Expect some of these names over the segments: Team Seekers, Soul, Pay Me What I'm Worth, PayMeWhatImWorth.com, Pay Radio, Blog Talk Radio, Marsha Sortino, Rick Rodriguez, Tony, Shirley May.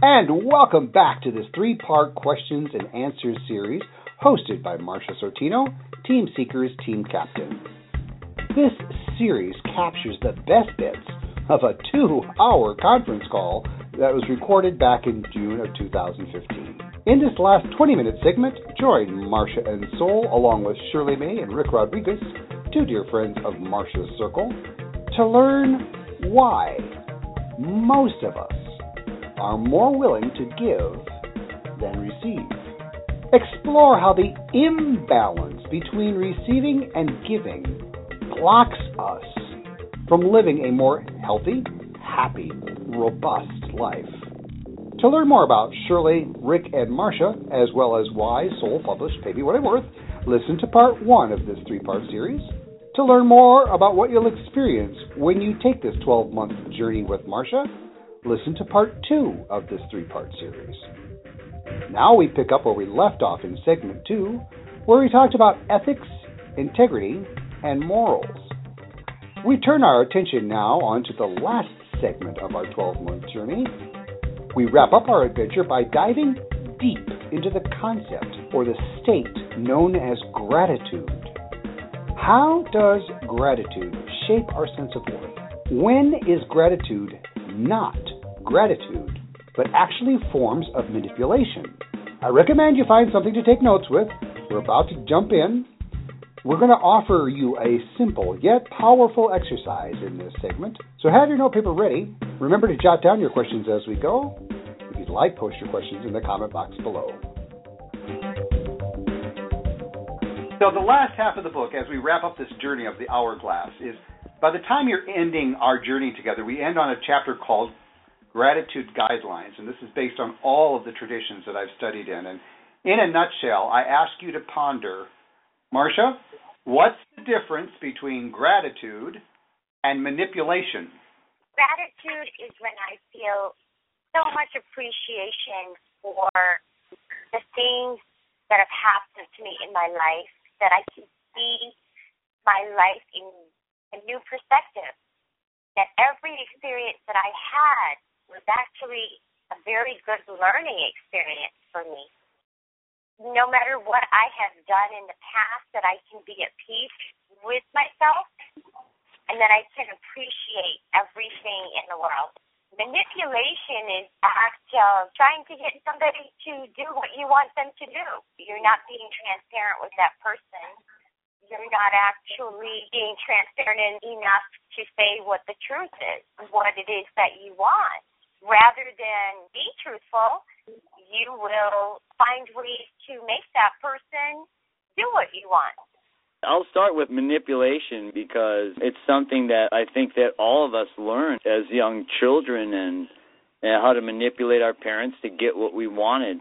And welcome back to this three-part questions and answers series hosted by Marsha Sortino, Team Seekers, Team Captain. This series captures the best bits of a 2-hour conference call that was recorded back in June of 2015. In this last 20-minute segment, join Marsha and Soul along with Shirley May and Rick Rodriguez, two dear friends of Marsha's Circle, to learn why most of us are more willing to give than receive. Explore how the imbalance between receiving and giving blocks us from living a more healthy, happy, robust life. To learn more about Shirley, Rick, and Marsha, as well as why Soul published Pay Me What I'm Worth, listen to part 1 of this 3-part series. To learn more about what you'll experience when you take this 12-month journey with Marsha, listen to part 2 of this 3-part series. Now we pick up where we left off in segment 2, where we talked about ethics, integrity, and morals. We turn our attention now onto the last segment of our 12-month journey. We wrap up our adventure by diving deep into the concept or the state known as gratitude. How does gratitude shape our sense of worth? When is gratitude not gratitude, but actually forms of manipulation? I recommend you find something to take notes with. We're about to jump in. We're going to offer you a simple yet powerful exercise in this segment, so have your notepaper ready. Remember to jot down your questions as we go. If you'd like, post your questions in the comment box below. So the last half of the book, as we wrap up this journey of the hourglass, is by the time you're ending our journey together, we end on a chapter called Gratitude Guidelines, and this is based on all of the traditions that I've studied in. And in a nutshell, I ask you to ponder, Marsha, what's the difference between gratitude and manipulation? Gratitude is when I feel so much appreciation for the things that have happened to me in my life, that I can see my life in a new perspective, that every experience that I had was actually a very good learning experience for me. No matter what I have done in the past, that I can be at peace with myself and that I can appreciate everything in the world. Manipulation is an act of trying to get somebody to do what you want them to do. You're not being transparent with that person. You're not actually being transparent enough to say what the truth is, what it is that you want. Rather than be truthful, you will find ways to make that person do what you want. I'll start with manipulation because it's something that I think that all of us learn as young children and how to manipulate our parents to get what we wanted.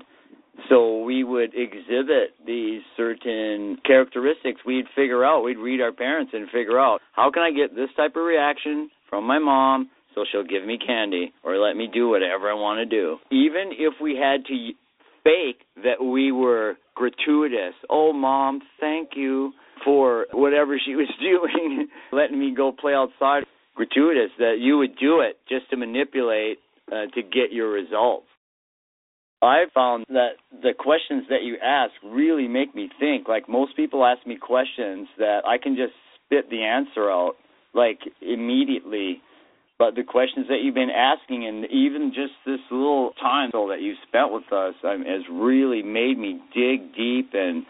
So we would exhibit these certain characteristics. We'd figure out, we'd read our parents and figure out, how can I get this type of reaction from my mom so she'll give me candy or let me do whatever I want to do? Even if we had to fake that we were gratuitous, oh, Mom, thank you for whatever she was doing, letting me go play outside, gratuitous, that you would do it just to manipulate to get your results. I found that the questions that you ask really make me think. Like, most people ask me questions that I can just spit the answer out, like, immediately. But the questions that you've been asking, and even just this little time that you spent with us, has really made me dig deep and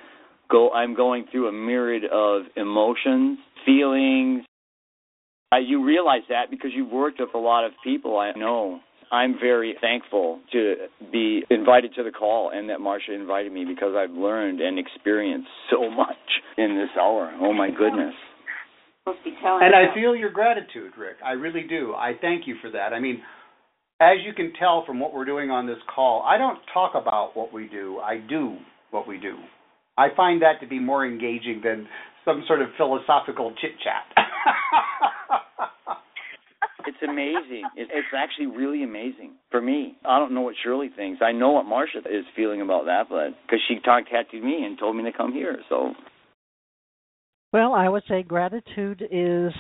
go. I'm going through a myriad of emotions, feelings. You realize that because you've worked with a lot of people, I know. I'm very thankful to be invited to the call and that Marsha invited me because I've learned and experienced so much in this hour. Oh, my goodness. And I feel your gratitude, Rick. I really do. I thank you for that. I mean, as you can tell from what we're doing on this call, I don't talk about what we do. I do what we do. I find that to be more engaging than some sort of philosophical chit-chat. It's amazing. It's actually really amazing for me. I don't know what Shirley thinks. I know what Marsha is feeling about that, but because she contacted me and told me to come here. So, well, I would say gratitude is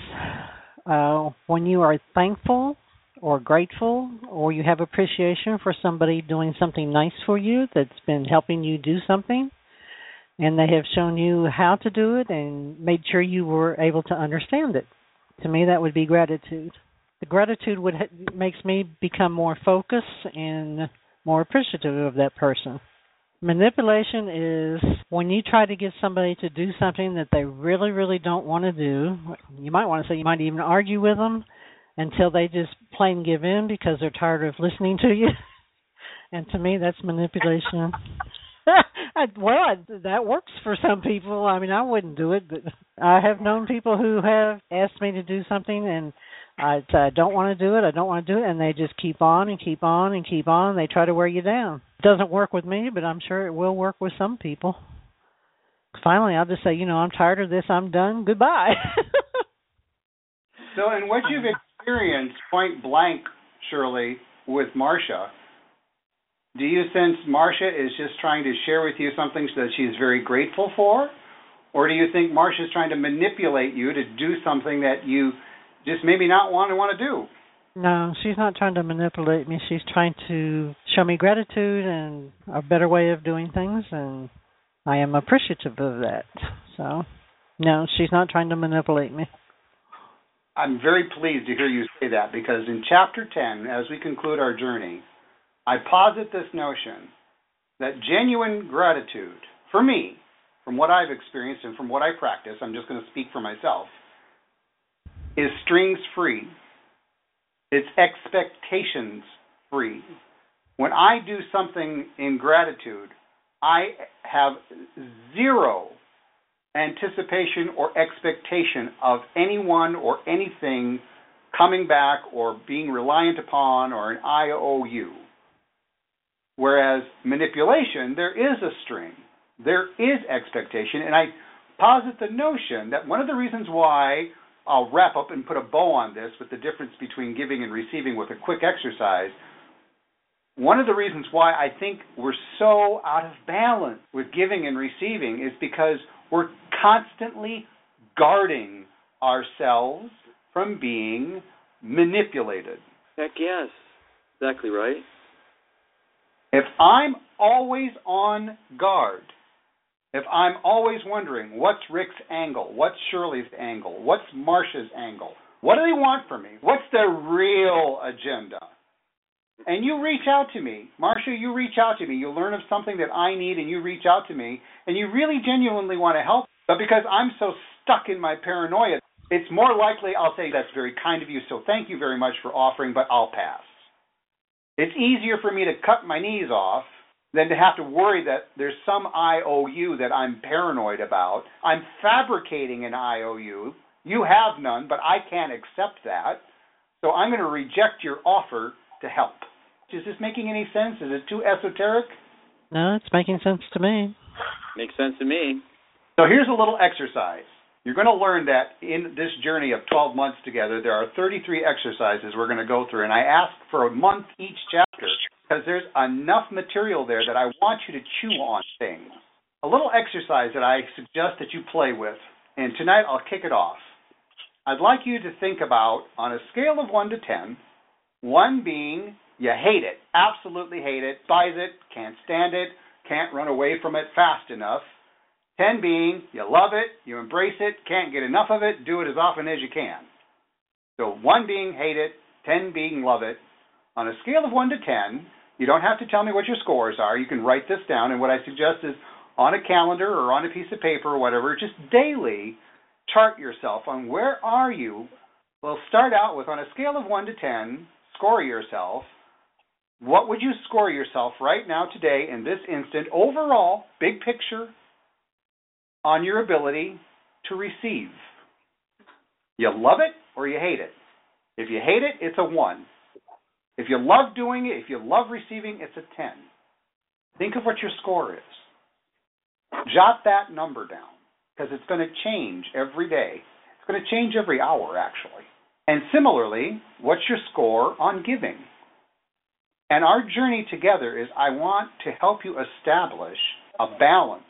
when you are thankful or grateful, or you have appreciation for somebody doing something nice for you that's been helping you do something, and they have shown you how to do it and made sure you were able to understand it. To me, that would be gratitude. The gratitude makes me become more focused and more appreciative of that person. Manipulation is when you try to get somebody to do something that they really, really don't want to do. You might want to say you might even argue with them until they just plain give in because they're tired of listening to you. And to me, that's manipulation. Well, that works for some people. I mean, I wouldn't do it, but I have known people who have asked me to do something, and I don't want to do it. I don't want to do it, and they just keep on and keep on and keep on. And they try to wear you down. It doesn't work with me, but I'm sure it will work with some people. Finally, I'll just say, you know, I'm tired of this. I'm done. Goodbye. So, and what you've experienced point blank, Shirley, with Marsha, do you sense Marsha is just trying to share with you something that she's very grateful for? Or do you think Marsha is trying to manipulate you to do something that you just maybe not want to do? No, she's not trying to manipulate me. She's trying to show me gratitude and a better way of doing things, and I am appreciative of that. So, no, she's not trying to manipulate me. I'm very pleased to hear you say that, because in Chapter 10, as we conclude our journey, I posit this notion that genuine gratitude, for me, from what I've experienced and from what I practice, I'm just going to speak for myself, is strings-free. It's expectations-free. When I do something in gratitude, I have zero anticipation or expectation of anyone or anything coming back or being reliant upon or an IOU. Whereas manipulation, there is a string. There is expectation. And I posit the notion that one of the reasons why, I'll wrap up and put a bow on this with the difference between giving and receiving with a quick exercise, one of the reasons why I think we're so out of balance with giving and receiving is because we're constantly guarding ourselves from being manipulated. Heck yes. Exactly right. If I'm always on guard, if I'm always wondering what's Rick's angle, what's Shirley's angle, what's Marsha's angle, what do they want from me, what's their real agenda, and you reach out to me, Marsha, you reach out to me, you learn of something that I need and you reach out to me, and you really genuinely want to help, but because I'm so stuck in my paranoia, it's more likely I'll say, that's very kind of you, so thank you very much for offering, but I'll pass. It's easier for me to cut my knees off than to have to worry that there's some IOU that I'm paranoid about. I'm fabricating an IOU. You have none, but I can't accept that. So I'm going to reject your offer to help. Is this making any sense? Is it too esoteric? No, it's making sense to me. Makes sense to me. So here's a little exercise. You're going to learn that in this journey of 12 months together, there are 33 exercises we're going to go through, and I ask for a month each chapter because there's enough material there that I want you to chew on things. A little exercise that I suggest that you play with, and tonight I'll kick it off. I'd like you to think about, on a scale of 1 to 10, 1 being you hate it, absolutely hate it, despise it, can't stand it, can't run away from it fast enough, 10 being, you love it, you embrace it, can't get enough of it, do it as often as you can. So 1 being hate it, 10 being love it. On a scale of 1 to 10, you don't have to tell me what your scores are. You can write this down, and what I suggest is on a calendar or on a piece of paper or whatever, just daily chart yourself on where are you. We'll start out with, on a scale of 1 to 10, score yourself. What would you score yourself right now, today, in this instant, overall, big picture, on your ability to receive? You love it or you hate it. If you hate it, it's a 1. If you love doing it, if you love receiving, it's a 10. Think of what your score is. Jot that number down, because it's going to change every day. It's going to change every hour, actually. And similarly, what's your score on giving? And our journey together is, I want to help you establish a balance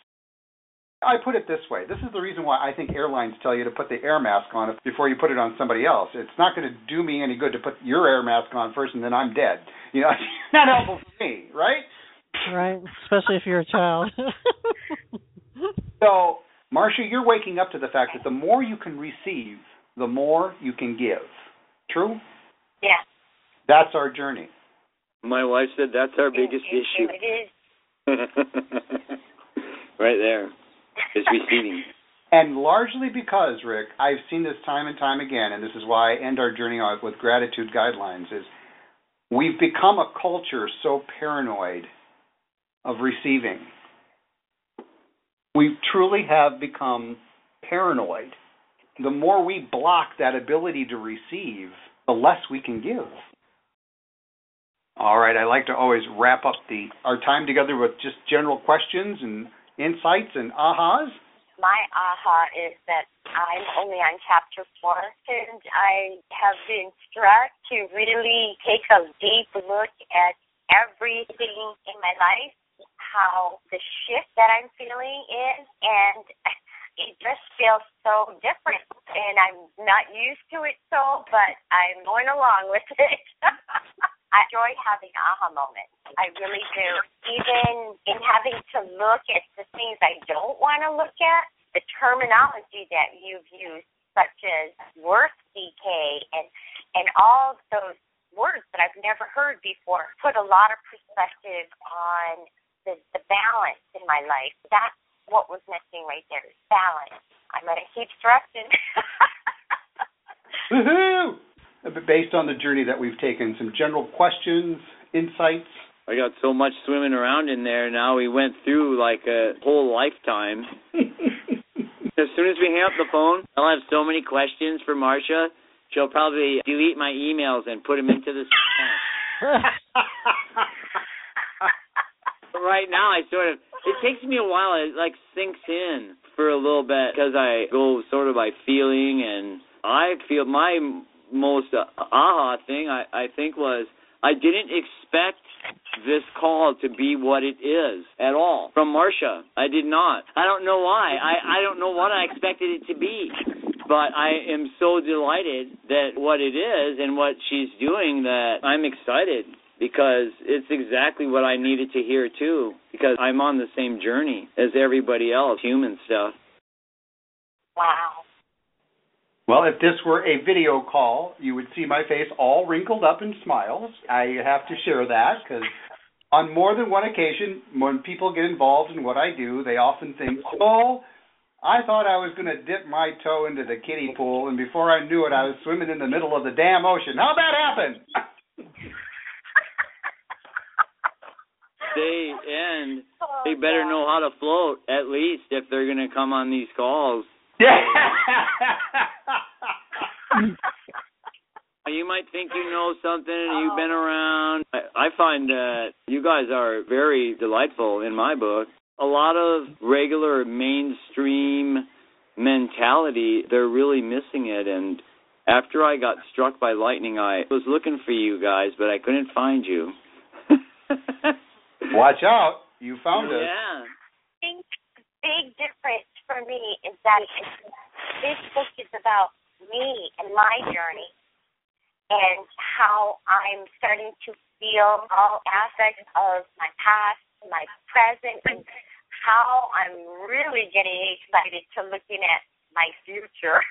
I put it this way. This is the reason why I think airlines tell you to put the air mask on before you put it on somebody else. It's not going to do me any good to put your air mask on first and then I'm dead. You know, it's not helpful for me, right? Right, especially if you're a child. So, Marsha, you're waking up to the fact that the more you can receive, the more you can give. True? Yeah. That's our journey. My wife said that's our biggest issue. It is. Right there. It's receiving. And largely because, Rick, I've seen this time and time again, and this is why I end our journey with gratitude guidelines, is we've become a culture so paranoid of receiving. We truly have become paranoid. The more we block that ability to receive, the less we can give. All right, I like to always wrap up our time together with just general questions and insights and ahas. My aha is that I'm only on chapter 4, and I have been struck to really take a deep look at everything in my life, how the shift that I'm feeling is, and it just feels so different, and I'm not used to it, but I'm going along with it. I enjoy having aha moments. I really do. Even in having to look at the things I don't want to look at, the terminology that you've used, such as worth decay and all of those words that I've never heard before, put a lot of perspective on the balance in my life. That's what was missing right there, is balance. I'm going to keep stressing. Woohoo! Based on the journey that we've taken, some general questions, insights. I got so much swimming around in there. Now we went through like a whole lifetime. As soon as we hang up the phone, I'll have so many questions for Marsha. She'll probably delete my emails and put them into the spam. Right now, I sort of, it takes me a while. It like sinks in for a little bit because I go sort of by feeling, and I feel my most aha thing I think was I didn't expect this call to be what it is at all from Marsha. I did not. I don't know why. I don't know what I expected it to be, but I am so delighted that what it is and what she's doing, that I'm excited because it's exactly what I needed to hear too, because I'm on the same journey as everybody else, human stuff. Wow. Well, if this were a video call, you would see my face all wrinkled up in smiles. I have to share that because on more than one occasion, when people get involved in what I do, they often think, oh, I thought I was going to dip my toe into the kiddie pool, and before I knew it, I was swimming in the middle of the damn ocean. How'd that happen? They better know how to float, at least, if they're going to come on these calls. Yeah. You might think you know something, you've been around. I find that you guys are very delightful in my book. A lot of regular mainstream mentality, they're really missing it. And after I got struck by lightning, I was looking for you guys, but I couldn't find you. Watch out. You found us. Yeah. I think the big difference for me is that this book is about me and my journey and how I'm starting to feel all aspects of my past, my present, and how I'm really getting excited to looking at my future.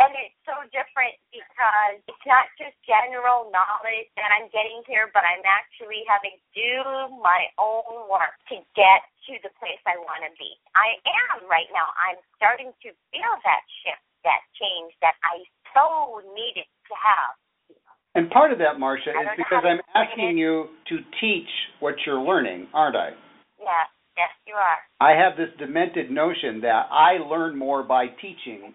And it's so different because it's not just general knowledge that I'm getting here, but I'm actually having to do my own work to get to the place I want to be. I am right now. I'm starting to feel that shift, that change that I so needed to have. And part of that, Marsha, is because I'm asking you to teach what you're learning, aren't I? Yes, you are. I have this demented notion that I learn more by teaching.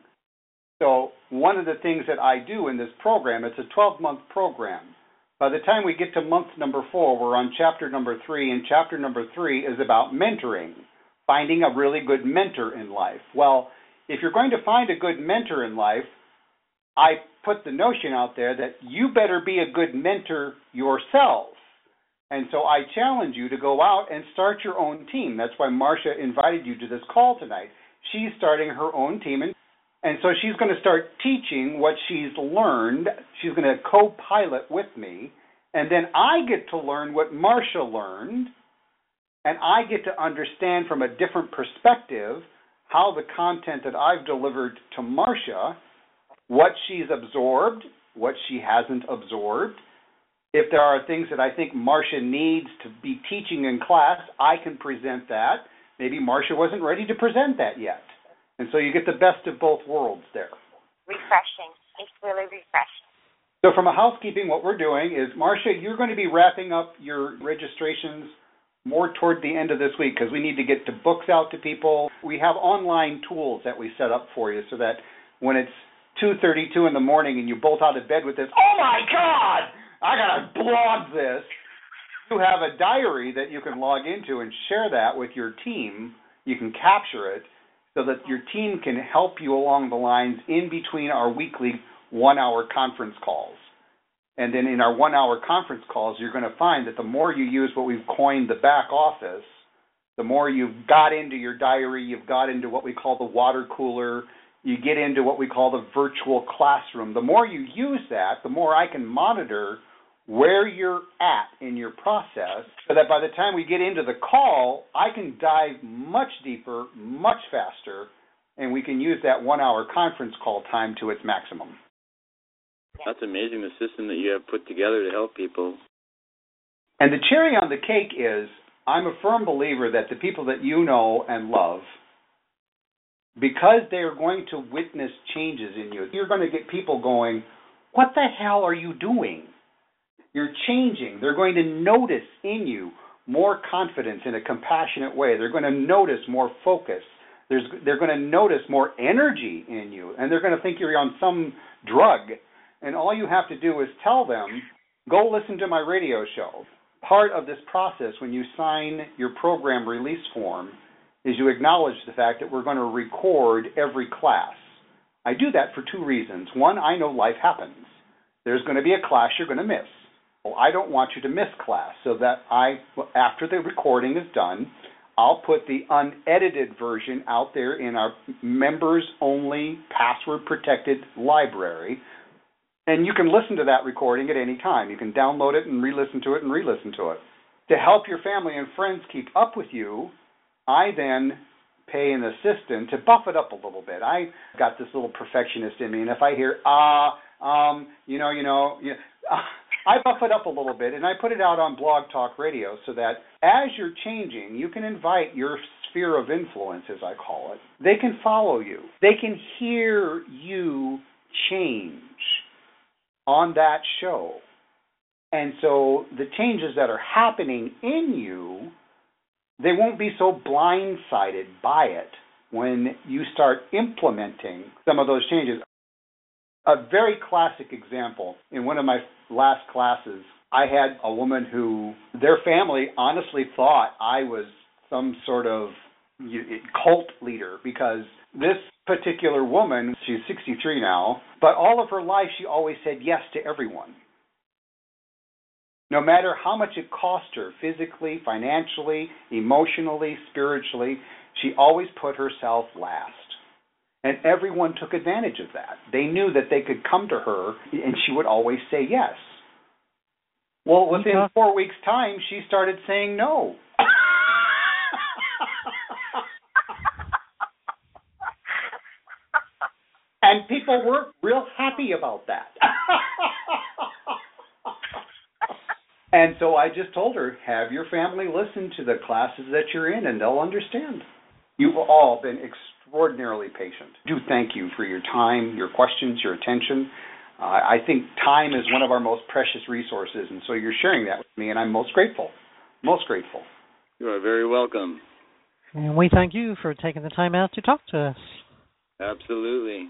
So one of the things that I do in this program, it's a 12-month program. By the time we get to month number 4, we're on chapter number 3, and chapter number 3 is about mentoring, finding a really good mentor in life. Well, if you're going to find a good mentor in life, I put the notion out there that you better be a good mentor yourself. And so I challenge you to go out and start your own team. That's why Marsha invited you to this call tonight. She's starting her own team, and so she's going to start teaching what she's learned. She's going to co-pilot with me, and then I get to learn what Marsha learned, and I get to understand from a different perspective how the content that I've delivered to Marsha, what she's absorbed, what she hasn't absorbed. If there are things that I think Marsha needs to be teaching in class, I can present that. Maybe Marsha wasn't ready to present that yet. And so you get the best of both worlds there. Refreshing. It's really refreshing. So from a housekeeping, what we're doing is, Marsha, you're going to be wrapping up your registrations more toward the end of this week because we need to get the books out to people. We have online tools that we set up for you so that when it's 2:32 in the morning and you bolt out of bed with this, oh, my God, I got to blog this, you have a diary that you can log into and share that with your team. You can capture it so that your team can help you along the lines in between our weekly one-hour conference calls. And then in our one-hour conference calls, you're going to find that the more you use what we've coined the back office, the more you've got into your diary, you've got into what we call the water cooler, you get into what we call the virtual classroom. The more you use that, the more I can monitor where you're at in your process so that by the time we get into the call, I can dive much deeper, much faster, and we can use that one-hour conference call time to its maximum. That's amazing, the system that you have put together to help people. And the cherry on the cake is, I'm a firm believer that the people that you know and love, because they are going to witness changes in you, you're going to get people going, what the hell are you doing? You're changing. They're going to notice in you more confidence in a compassionate way. They're going to notice more focus. They're going to notice more energy in you, and they're going to think you're on some drug. And all you have to do is tell them, go listen to my radio show. Part of this process when you sign your program release form is you acknowledge the fact that we're going to record every class. I do that for two reasons. One, I know life happens. There's going to be a class you're going to miss. Well, I don't want you to miss class, so that after the recording is done, I'll put the unedited version out there in our members-only, password-protected library, and you can listen to that recording at any time. You can download it and re-listen to it. To help your family and friends keep up with you, I then pay an assistant to buff it up a little bit. I got this little perfectionist in me, and if I hear, I buff it up a little bit, and I put it out on Blog Talk Radio so that as you're changing, you can invite your sphere of influence, as I call it. They can follow you. They can hear you change on that show. And so the changes that are happening in you, they won't be so blindsided by it when you start implementing some of those changes. A very classic example, in one of my last classes, I had a woman who, their family honestly thought I was some sort of cult leader because this particular woman, she's 63 now, but all of her life she always said yes to everyone. No matter how much it cost her, physically, financially, emotionally, spiritually, she always put herself last. And everyone took advantage of that. They knew that they could come to her, and she would always say yes. Well, within 4 weeks' time, she started saying no. And people were real happy about that. And so I just told her, have your family listen to the classes that you're in, and they'll understand. You've all been extraordinarily patient. I do thank you for your time, your questions, your attention. I think time is one of our most precious resources, and so you're sharing that with me, and I'm most grateful. Most grateful. You are very welcome. And we thank you for taking the time out to talk to us. Absolutely.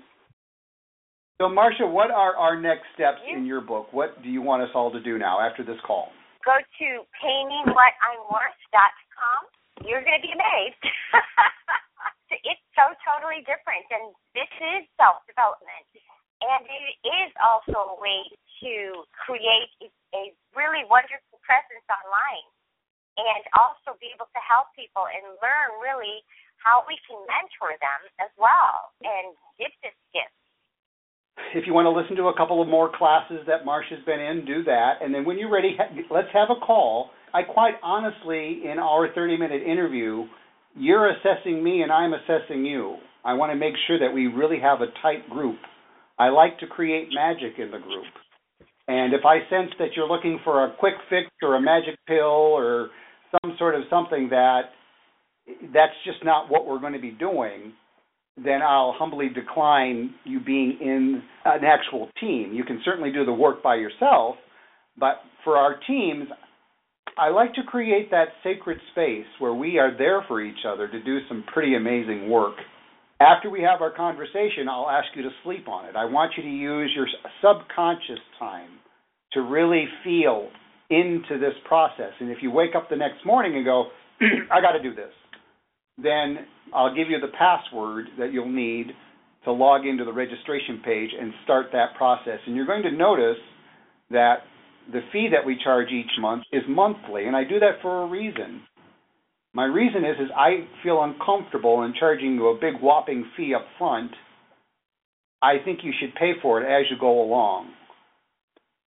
So, Marsha, what are our next steps in your book? What do you want us all to do now after this call? Go to PayMeWhatImWorth.com. You're going to be amazed. It's so totally different. And this is self-development. And it is also a way to create a really wonderful presence online and also be able to help people and learn really how we can mentor them as well and give this gift. If you want to listen to a couple of more classes that Marsha's been in, do that. And then when you're ready, let's have a call. I quite honestly, in our 30-minute interview, you're assessing me and I'm assessing you. I want to make sure that we really have a tight group. I like to create magic in the group. And if I sense that you're looking for a quick fix or a magic pill or some sort of something that's just not what we're going to be doing, then I'll humbly decline you being in an actual team. You can certainly do the work by yourself, but for our teams, I like to create that sacred space where we are there for each other to do some pretty amazing work. After we have our conversation, I'll ask you to sleep on it. I want you to use your subconscious time to really feel into this process. And if you wake up the next morning and go, I got to do this, then I'll give you the password that you'll need to log into the registration page and start that process. And you're going to notice that the fee that we charge each month is monthly, and I do that for a reason. My reason is I feel uncomfortable in charging you a big whopping fee up front. I think you should pay for it as you go along.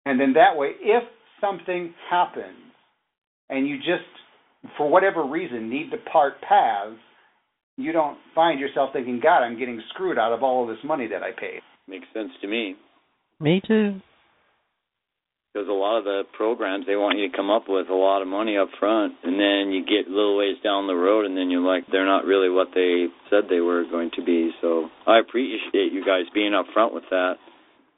And then that way, if something happens and you just, for whatever reason, need to part paths, you don't find yourself thinking, God, I'm getting screwed out of all of this money that I paid. Makes sense to me. Me too. Because a lot of the programs, they want you to come up with a lot of money up front, and then you get little ways down the road, and then you're like, they're not really what they said they were going to be. So I appreciate you guys being up front with that.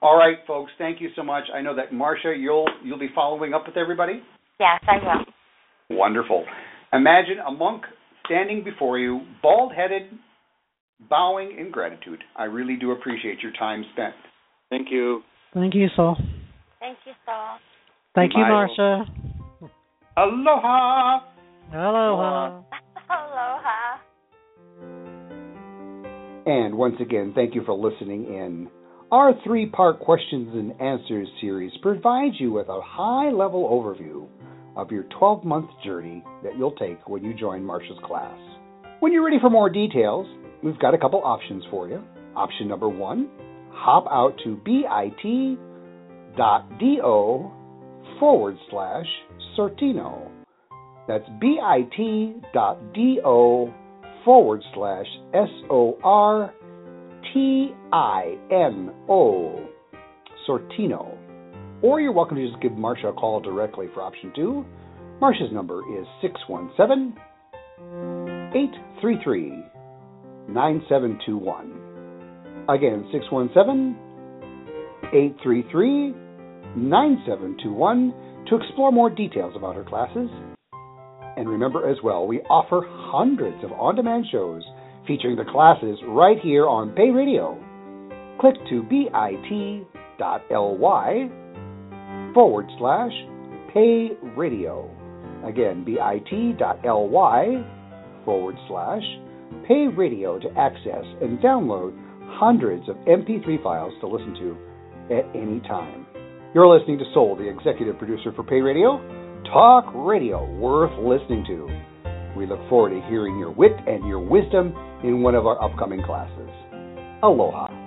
All right, folks, thank you so much. I know that, Marsha, you'll be following up with everybody? Yes, I will. Wonderful. Imagine a monk standing before you, bald-headed, bowing in gratitude. I really do appreciate your time spent. Thank you. Thank you, Saul. Thank you, Saul. Thank you, Marsha. Aloha. Aloha. Aloha. And once again, thank you for listening in. Our 3-part questions and answers series provides you with a high-level overview of your 12-month journey that you'll take when you join Marsha's class. When you're ready for more details, we've got a couple options for you. Option number 1, hop out to bit.do/Sortino. That's bit.do/SORTINO. Sortino. Or you're welcome to just give Marsha a call directly for option 2. Marsha's number is 617-833-9721. Again, 617-833-9721 to explore more details about her classes. And remember as well, we offer hundreds of on-demand shows featuring the classes right here on Pay Radio. Click to bit.ly/Pay Radio. Again, bit.ly/Pay Radio to access and download hundreds of MP3 files to listen to at any time. You're listening to Soul, the executive producer for Pay Radio. Talk radio worth listening to. We look forward to hearing your wit and your wisdom in one of our upcoming classes. Aloha.